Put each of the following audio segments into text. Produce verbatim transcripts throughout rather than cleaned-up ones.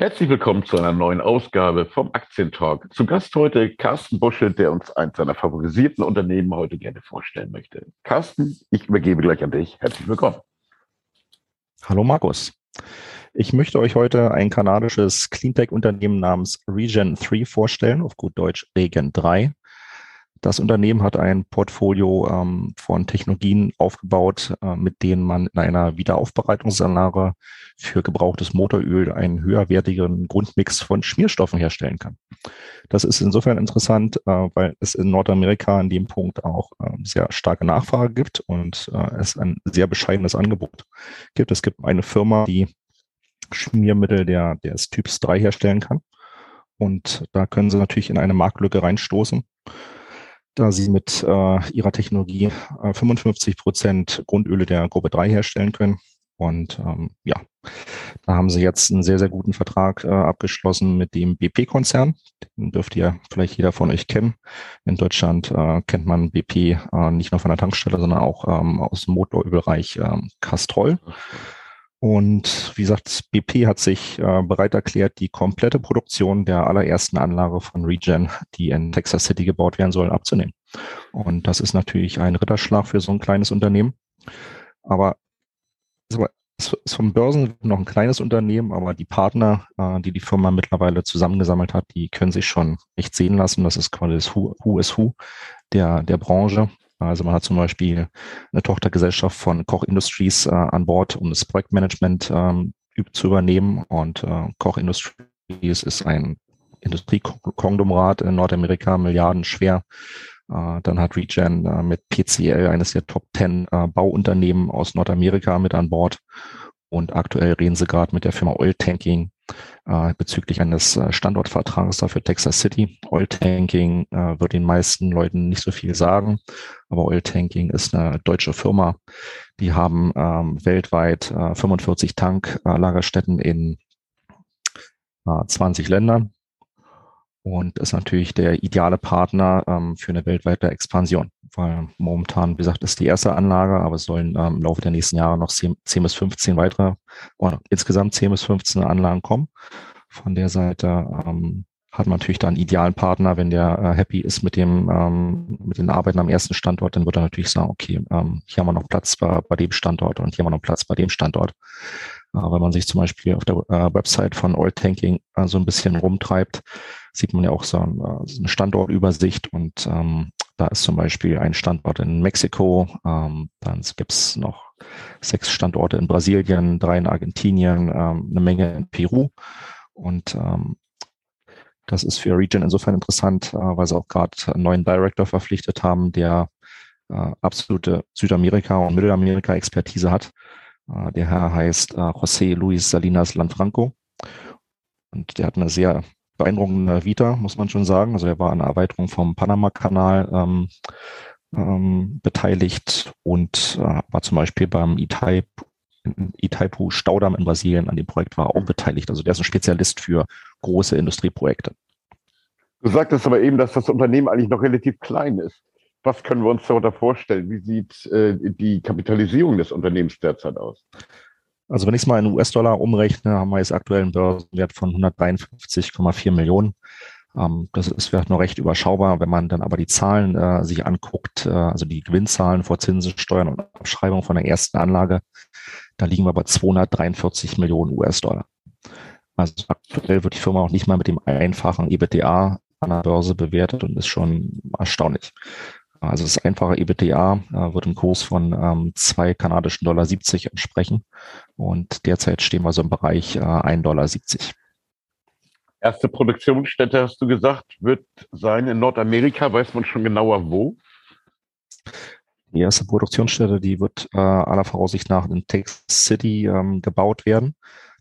Herzlich willkommen zu einer neuen Ausgabe vom AktienTalk. Zu Gast heute Karsten Busche, der uns eins seiner favorisierten Unternehmen heute gerne vorstellen möchte. Karsten, ich übergebe gleich an dich. Herzlich willkommen. Hallo Markus. Ich möchte euch heute ein kanadisches Cleantech-Unternehmen namens ReGen drei vorstellen, auf gut Deutsch ReGen drei. Das Unternehmen hat ein Portfolio ähm, von Technologien aufgebaut, äh, mit denen man in einer Wiederaufbereitungsanlage für gebrauchtes Motoröl einen höherwertigen Grundmix von Schmierstoffen herstellen kann. Das ist insofern interessant, äh, weil es in Nordamerika an dem Punkt auch äh, sehr starke Nachfrage gibt und äh, es ein sehr bescheidenes Angebot gibt. Es gibt eine Firma, die Schmiermittel der, des Typs drei herstellen kann. Und da können sie natürlich in eine Marktlücke reinstoßen, da sie mit äh, ihrer Technologie äh, fünfundfünfzig Prozent Grundöle der Gruppe drei herstellen können. Und ähm, ja, da haben sie jetzt einen sehr, sehr guten Vertrag äh, abgeschlossen mit dem B P-Konzern. Den dürft ihr vielleicht jeder von euch kennen. In Deutschland äh, kennt man B P äh, nicht nur von der Tankstelle, sondern auch ähm, aus dem Motorölbereich äh, Castrol. Und wie gesagt, B P hat sich äh, bereit erklärt, die komplette Produktion der allerersten Anlage von ReGen, die in Texas City gebaut werden soll, abzunehmen. Und das ist natürlich ein Ritterschlag für so ein kleines Unternehmen. Aber es ist vom Börsenwert noch ein kleines Unternehmen, aber die Partner, äh, die die Firma mittlerweile zusammengesammelt hat, die können sich schon echt sehen lassen. Das ist quasi das Who is Who der, der Branche. Also man hat zum Beispiel eine Tochtergesellschaft von Koch Industries äh, an Bord, um das Projektmanagement ähm, zu übernehmen. Und äh, Koch Industries ist ein Industriekonglomerat in Nordamerika, Milliarden schwer. Äh, dann hat ReGen äh, mit P C L eines der Top zehn äh, Bauunternehmen aus Nordamerika mit an Bord. Und aktuell reden sie gerade mit der Firma Oil Tanking äh, bezüglich eines äh, Standortvertrages dafür Texas City. Oil Tanking äh, wird den meisten Leuten nicht so viel sagen, aber Oil Tanking ist eine deutsche Firma. Die haben ähm, weltweit äh, fünfundvierzig Tanklagerstätten in äh, zwanzig Ländern und ist natürlich der ideale Partner ähm, für eine weltweite Expansion. Weil momentan, wie gesagt, ist die erste Anlage, aber es sollen ähm, im Laufe der nächsten Jahre noch zehn bis fünfzehn weitere, oder insgesamt zehn bis fünfzehn Anlagen kommen. Von der Seite ähm, hat man natürlich da einen idealen Partner. Wenn der äh, happy ist mit dem ähm, mit den Arbeiten am ersten Standort, dann wird er natürlich sagen, okay, ähm, hier haben wir noch Platz bei, bei dem Standort und hier haben wir noch Platz bei dem Standort. Aber wenn man sich zum Beispiel auf der äh, Website von Oil Tanking äh, so ein bisschen rumtreibt, sieht man ja auch so, ein, so eine Standortübersicht. Und ähm, da ist zum Beispiel ein Standort in Mexiko. Ähm, dann gibt es noch sechs Standorte in Brasilien, drei in Argentinien, ähm, eine Menge in Peru. Und ähm, das ist für ReGen insofern interessant, äh, weil sie auch gerade einen neuen Director verpflichtet haben, der äh, absolute Südamerika- und Mittelamerika-Expertise hat. Der Herr heißt äh, José Luis Salinas Lanfranco und der hat eine sehr beeindruckende Vita, muss man schon sagen. Also er war an der Erweiterung vom Panama-Kanal ähm, ähm, beteiligt und äh, war zum Beispiel beim Itaipu, Itaipu Staudamm in Brasilien, an dem Projekt war auch beteiligt. Also der ist ein Spezialist für große Industrieprojekte. Du sagtest aber eben, dass das Unternehmen eigentlich noch relativ klein ist. Was können wir uns darunter vorstellen? Wie sieht äh, die Kapitalisierung des Unternehmens derzeit aus? Also wenn ich es mal in U S-Dollar umrechne, haben wir jetzt aktuell einen Börsenwert von hundertdreiundfünfzig Komma vier Millionen. Ähm, das ist vielleicht noch recht überschaubar. Wenn man dann aber die Zahlen äh, sich anguckt, äh, also die Gewinnzahlen vor Zinsen, Steuern und Abschreibung von der ersten Anlage, da liegen wir bei zweihundertdreiundvierzig Millionen U S-Dollar. Also aktuell wird die Firma auch nicht mal mit dem einfachen EBITDA an der Börse bewertet und ist schon erstaunlich. Also das einfache EBITDA äh, wird im Kurs von ähm, zwei kanadischen Dollar siebzig entsprechen. Und derzeit stehen wir so im Bereich äh, ein Dollar siebzig. Erste Produktionsstätte, hast du gesagt, wird sein in Nordamerika. Weiß man schon genauer wo? Die erste Produktionsstätte, die wird äh, aller Voraussicht nach in Texas City ähm, gebaut werden.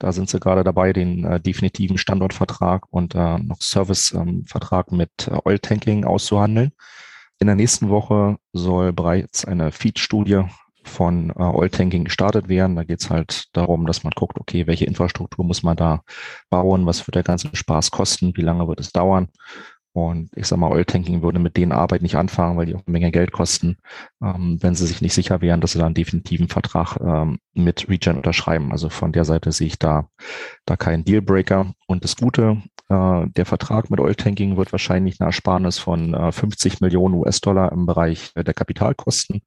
Da sind sie gerade dabei, den äh, definitiven Standortvertrag und äh, noch Servicevertrag ähm, mit äh, Oil Tanking auszuhandeln. In der nächsten Woche soll bereits eine Feed-Studie von äh, Oil Tanking gestartet werden. Da geht es halt darum, dass man guckt, okay, welche Infrastruktur muss man da bauen, was wird der ganze Spaß kosten, wie lange wird es dauern. Und ich sag mal, Oil Tanking würde mit denen Arbeit nicht anfangen, weil die auch eine Menge Geld kosten, ähm, wenn sie sich nicht sicher wären, dass sie da einen definitiven Vertrag ähm, mit ReGen unterschreiben. Also von der Seite sehe ich da, da keinen Dealbreaker. Und das Gute, äh, der Vertrag mit Oil Tanking wird wahrscheinlich eine Ersparnis von äh, fünfzig Millionen U S Dollar im Bereich äh, der Kapitalkosten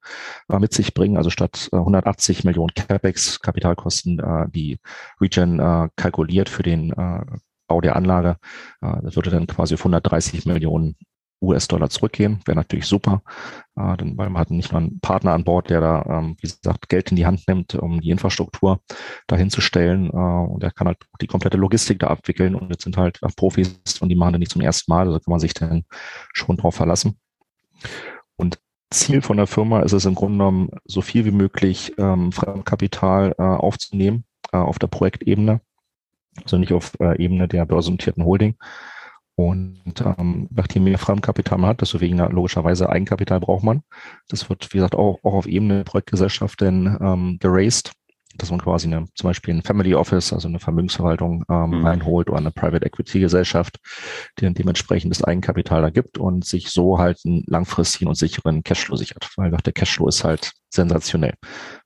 äh, mit sich bringen. Also statt äh, hundertachtzig Millionen CapEx Kapitalkosten, äh, die ReGen äh, kalkuliert für den äh, Bau der Anlage, das würde dann quasi auf hundertdreißig Millionen U S Dollar zurückgehen. Wäre natürlich super, denn weil man hat nicht nur einen Partner an Bord, der da, wie gesagt, Geld in die Hand nimmt, um die Infrastruktur dahin zu stellen. Und der kann halt die komplette Logistik da abwickeln. Und jetzt sind halt Profis und die machen das nicht zum ersten Mal. Also kann man sich dann schon drauf verlassen. Und Ziel von der Firma ist es im Grunde genommen, so viel wie möglich ähm, Fremdkapital äh, aufzunehmen äh, auf der Projektebene. Also nicht auf äh, Ebene der börsennotierten Holding. Und ähm, nachdem mehr Fremdkapital man hat, desto weniger logischerweise Eigenkapital braucht man. Das wird, wie gesagt, auch, auch auf Ebene der Projektgesellschaft dann ähm, geraced, dass man quasi eine, zum Beispiel ein Family Office, also eine Vermögensverwaltung ähm, mhm. reinholt oder eine Private Equity Gesellschaft, die dann dementsprechend das Eigenkapital da gibt und sich so halt einen langfristigen und sicheren Cashflow sichert. Weil der Cashflow ist halt sensationell.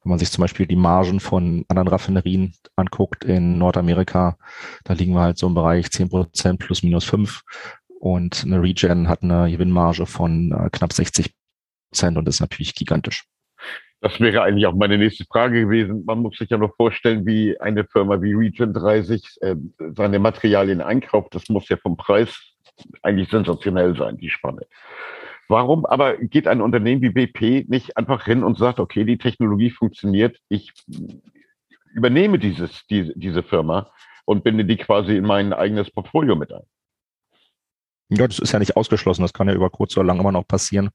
Wenn man sich zum Beispiel die Margen von anderen Raffinerien anguckt in Nordamerika, da liegen wir halt so im Bereich zehn Prozent plus minus fünf und eine ReGen hat eine Gewinnmarge von äh, knapp sechzig Prozent und das ist natürlich gigantisch. Das wäre eigentlich auch meine nächste Frage gewesen. Man muss sich ja noch vorstellen, wie eine Firma wie ReGen dreißig äh, seine Materialien einkauft. Das muss ja vom Preis eigentlich sensationell sein, die Spanne. Warum aber geht ein Unternehmen wie B P nicht einfach hin und sagt, okay, die Technologie funktioniert, ich übernehme dieses, diese, diese Firma und binde die quasi in mein eigenes Portfolio mit ein? Ja, das ist ja nicht ausgeschlossen. Das kann ja über kurz oder lang immer noch passieren.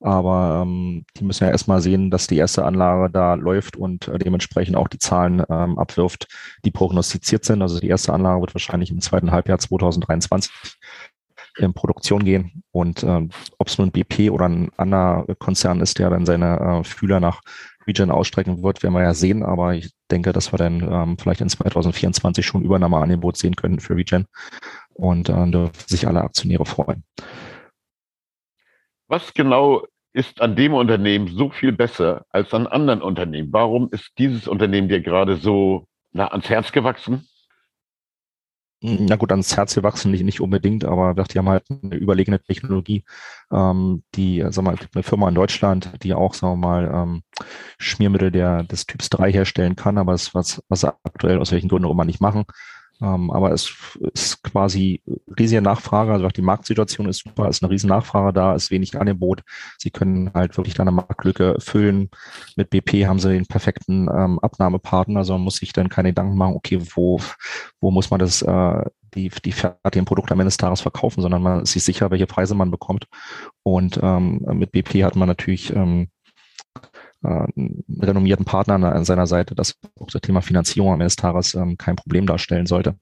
Aber ähm, die müssen ja erstmal sehen, dass die erste Anlage da läuft und äh, dementsprechend auch die Zahlen ähm, abwirft, die prognostiziert sind. Also die erste Anlage wird wahrscheinlich im zweiten Halbjahr zwanzig dreiundzwanzig in Produktion gehen. Und ähm, ob es nun B P oder ein anderer Konzern ist, der dann seine äh, Fühler nach ReGen ausstrecken wird, werden wir ja sehen. Aber ich denke, dass wir dann ähm, vielleicht in zwanzig vierundzwanzig schon Übernahmeangebot sehen können für ReGen. Und dann äh, dürfen sich alle Aktionäre freuen. Was genau ist an dem Unternehmen so viel besser als an anderen Unternehmen? Warum ist dieses Unternehmen dir gerade so na, ans Herz gewachsen? Na gut, ans Herz gewachsen nicht, nicht unbedingt, aber die haben halt eine überlegene Technologie. Ähm, die, sagen wir mal, es gibt eine Firma in Deutschland, die auch, sagen wir mal, ähm, Schmiermittel der, des Typs drei herstellen kann, aber das, was, was sie aktuell aus welchen Gründen auch immer nicht machen. Aber es ist quasi riesige Nachfrage, also die Marktsituation ist super, es ist eine riesen Nachfrage da, es ist wenig Angebot. Sie können halt wirklich da eine Marktlücke füllen. Mit B P haben sie den perfekten ähm, Abnahmepartner, also man muss sich dann keine Gedanken machen, okay, wo, wo muss man das, äh, die, die fertigen Produkte am Ende des Tages verkaufen, sondern man ist sich sicher, welche Preise man bekommt. Und ähm, mit B P hat man natürlich ähm, einen renommierten Partner an seiner Seite, dass auch das Thema Finanzierung am Ende des Tages ähm, kein Problem darstellen sollte.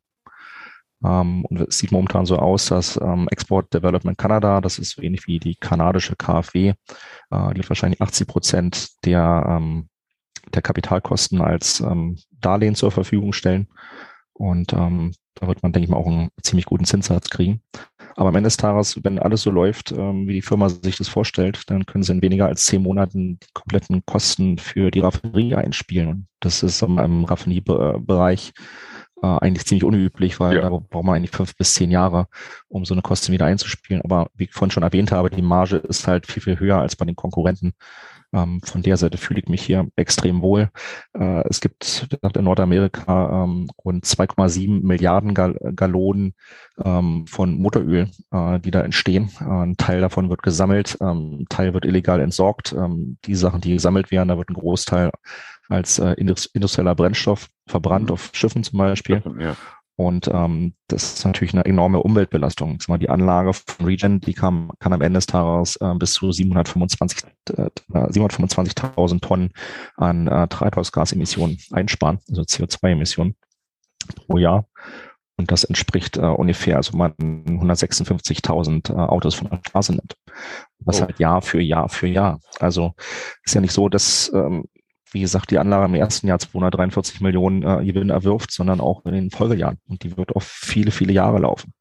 Ähm, und es sieht momentan so aus, dass ähm, Export Development Canada, das ist so ähnlich wie die kanadische K F W, äh, die wahrscheinlich achtzig Prozent der, ähm, der Kapitalkosten als ähm, Darlehen zur Verfügung stellen. Und ähm, da wird man, denke ich mal, auch einen ziemlich guten Zinssatz kriegen. Aber am Ende des Tages, wenn alles so läuft, ähm, wie die Firma sich das vorstellt, dann können sie in weniger als zehn Monaten die kompletten Kosten für die Raffinerie einspielen. Und das ist im, im Raffineriebereich äh, eigentlich ziemlich unüblich, weil ja. Da braucht man eigentlich fünf bis zehn Jahre, um so eine Kosten wieder einzuspielen. Aber wie ich vorhin schon erwähnt habe, die Marge ist halt viel, viel höher als bei den Konkurrenten. Ähm, von der Seite fühle ich mich hier extrem wohl. Äh, es gibt in Nordamerika ähm, rund zwei Komma sieben Milliarden Gal- Gallonen ähm, von Motoröl, äh, die da entstehen. Äh, ein Teil davon wird gesammelt, ähm, ein Teil wird illegal entsorgt. Ähm, die Sachen, die gesammelt werden, da wird ein Großteil als äh, industrieller Brennstoff verbrannt, auf Schiffen zum Beispiel. Ja. Und ähm, das ist natürlich eine enorme Umweltbelastung. Ich sag mal, die Anlage von ReGen, die kam, kann am Ende des Tages äh, bis zu siebenhundertfünfundzwanzigtausend Tonnen an äh, Treibhausgasemissionen einsparen, also C O zwei Emissionen pro Jahr. Und das entspricht äh, ungefähr, also man hundertsechsundfünfzigtausend äh, Autos von der Straße nimmt. Was oh. halt Jahr für Jahr für Jahr. Also ist ja nicht so, dass... Ähm, wie gesagt, die Anlage im ersten Jahr zweihundertdreiundvierzig Millionen äh, Gewinn erwirft, sondern auch in den Folgejahren. Und die wird auch viele, viele Jahre laufen.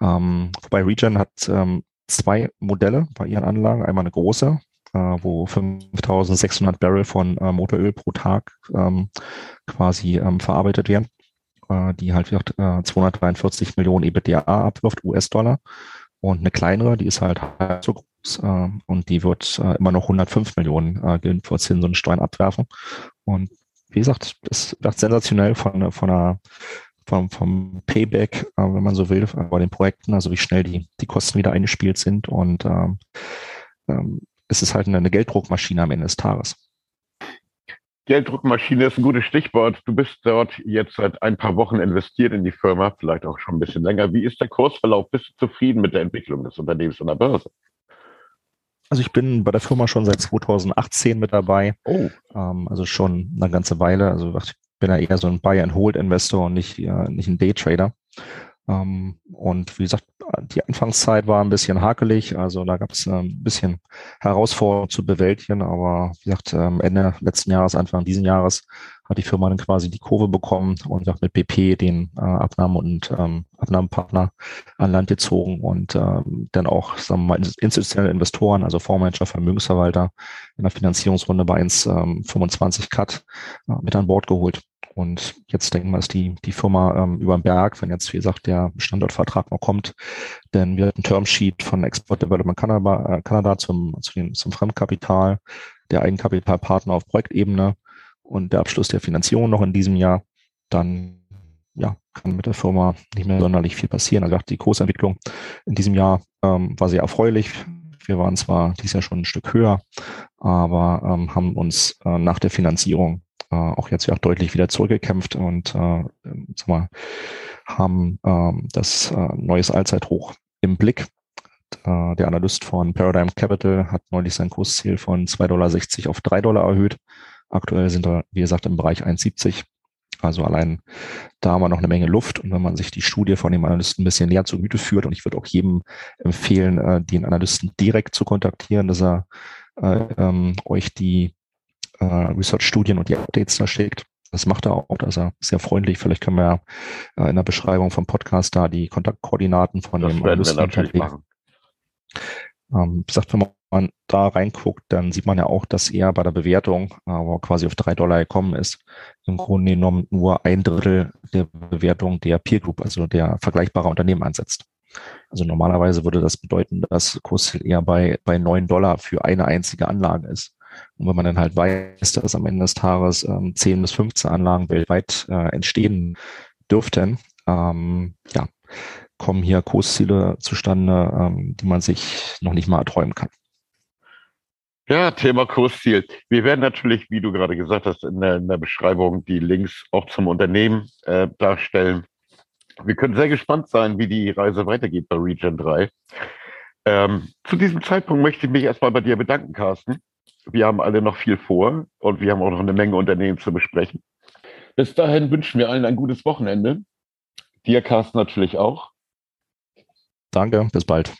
Ähm, wobei ReGen hat ähm, zwei Modelle bei ihren Anlagen. Einmal eine große, äh, wo fünftausendsechshundert Barrel von äh, Motoröl pro Tag ähm, quasi ähm, verarbeitet werden, äh, die halt wird, äh, zweihundertdreiundvierzig Millionen EBITDA abwirft, U S-Dollar. Und eine kleinere, die ist halt halb so groß äh, und die wird äh, immer noch hundertfünf Millionen äh, Gewinn vor Zinsen und Steuern abwerfen. Und wie gesagt, das ist sensationell von, von einer, vom, vom Payback, äh, wenn man so will, bei den Projekten, also wie schnell die, die Kosten wieder eingespielt sind. Und ähm, ähm, es ist halt eine Gelddruckmaschine am Ende des Tages. Gelddruckmaschine ist ein gutes Stichwort. Du bist dort jetzt seit ein paar Wochen investiert in die Firma, vielleicht auch schon ein bisschen länger. Wie ist der Kursverlauf? Bist du zufrieden mit der Entwicklung des Unternehmens an der Börse? Also ich bin bei der Firma schon seit zweitausendachtzehn mit dabei, oh. ähm, also schon eine ganze Weile. Also ich bin ja eher so ein Buy-and-Hold-Investor und nicht, äh, nicht ein Day-Trader. Ähm, und wie gesagt, die Anfangszeit war ein bisschen hakelig, also da gab es ein bisschen Herausforderungen zu bewältigen, aber wie gesagt, Ende letzten Jahres, Anfang diesen Jahres hat die Firma dann quasi die Kurve bekommen und mit B P den äh, Abnahme- und ähm, Abnahmepartner an Land gezogen und ähm, dann auch, sagen wir mal, institutionelle Investoren, also Fondsmanager, Vermögensverwalter in der Finanzierungsrunde bei eins Komma fünfundzwanzig ähm, Cut äh, mit an Bord geholt. Und jetzt denken wir, dass die, die Firma ähm, über den Berg, wenn jetzt, wie gesagt, der Standortvertrag noch kommt, denn wir hatten ein Termsheet von Export Development Canada, äh, Canada zum, zu dem, zum Fremdkapital, der Eigenkapitalpartner auf Projektebene und der Abschluss der Finanzierung noch in diesem Jahr, dann ja, kann mit der Firma nicht mehr sonderlich viel passieren. Also die Kursentwicklung in diesem Jahr ähm, war sehr erfreulich. Wir waren zwar dieses Jahr schon ein Stück höher, aber ähm, haben uns äh, nach der Finanzierung äh, auch jetzt ja auch deutlich wieder zurückgekämpft und äh, sag mal, haben äh, das äh, neues Allzeithoch im Blick. Äh, der Analyst von Paradigm Capital hat neulich sein Kursziel von zwei Komma sechzig Dollar auf drei Dollar erhöht. Aktuell sind wir, wie gesagt, im Bereich eins Komma siebzig. Also allein da haben wir noch eine Menge Luft. Und wenn man sich die Studie von dem Analysten ein bisschen näher zu Gemüte führt, und ich würde auch jedem empfehlen, den Analysten direkt zu kontaktieren, dass er äh, ähm, euch die äh, Research-Studien und die Updates da schickt. Das macht er auch, also er ist sehr freundlich. Vielleicht können wir ja in der Beschreibung vom Podcast da die Kontaktkoordinaten von das dem Analysten hinterlegen. Ähm, sagt, wenn man da reinguckt, dann sieht man ja auch, dass er bei der Bewertung, äh, wo er quasi auf drei Dollar gekommen ist, im Grunde genommen nur ein Drittel der Bewertung der Peer Group, also der vergleichbaren Unternehmen ansetzt. Also normalerweise würde das bedeuten, dass Kursziel eher bei bei neun Dollar für eine einzige Anlage ist. Und wenn man dann halt weiß, dass am Ende des Tages ähm, zehn bis fünfzehn Anlagen weltweit äh, entstehen dürften, ähm, ja, kommen hier Kursziele zustande, ähm, die man sich noch nicht mal erträumen kann. Ja, Thema Kursziel. Wir werden natürlich, wie du gerade gesagt hast, in der, in der Beschreibung die Links auch zum Unternehmen äh, darstellen. Wir können sehr gespannt sein, wie die Reise weitergeht bei ReGen drei. Ähm, zu diesem Zeitpunkt möchte ich mich erstmal bei dir bedanken, Karsten. Wir haben alle noch viel vor und wir haben auch noch eine Menge Unternehmen zu besprechen. Bis dahin wünschen wir allen ein gutes Wochenende. Dir, Karsten, natürlich auch. Danke, bis bald.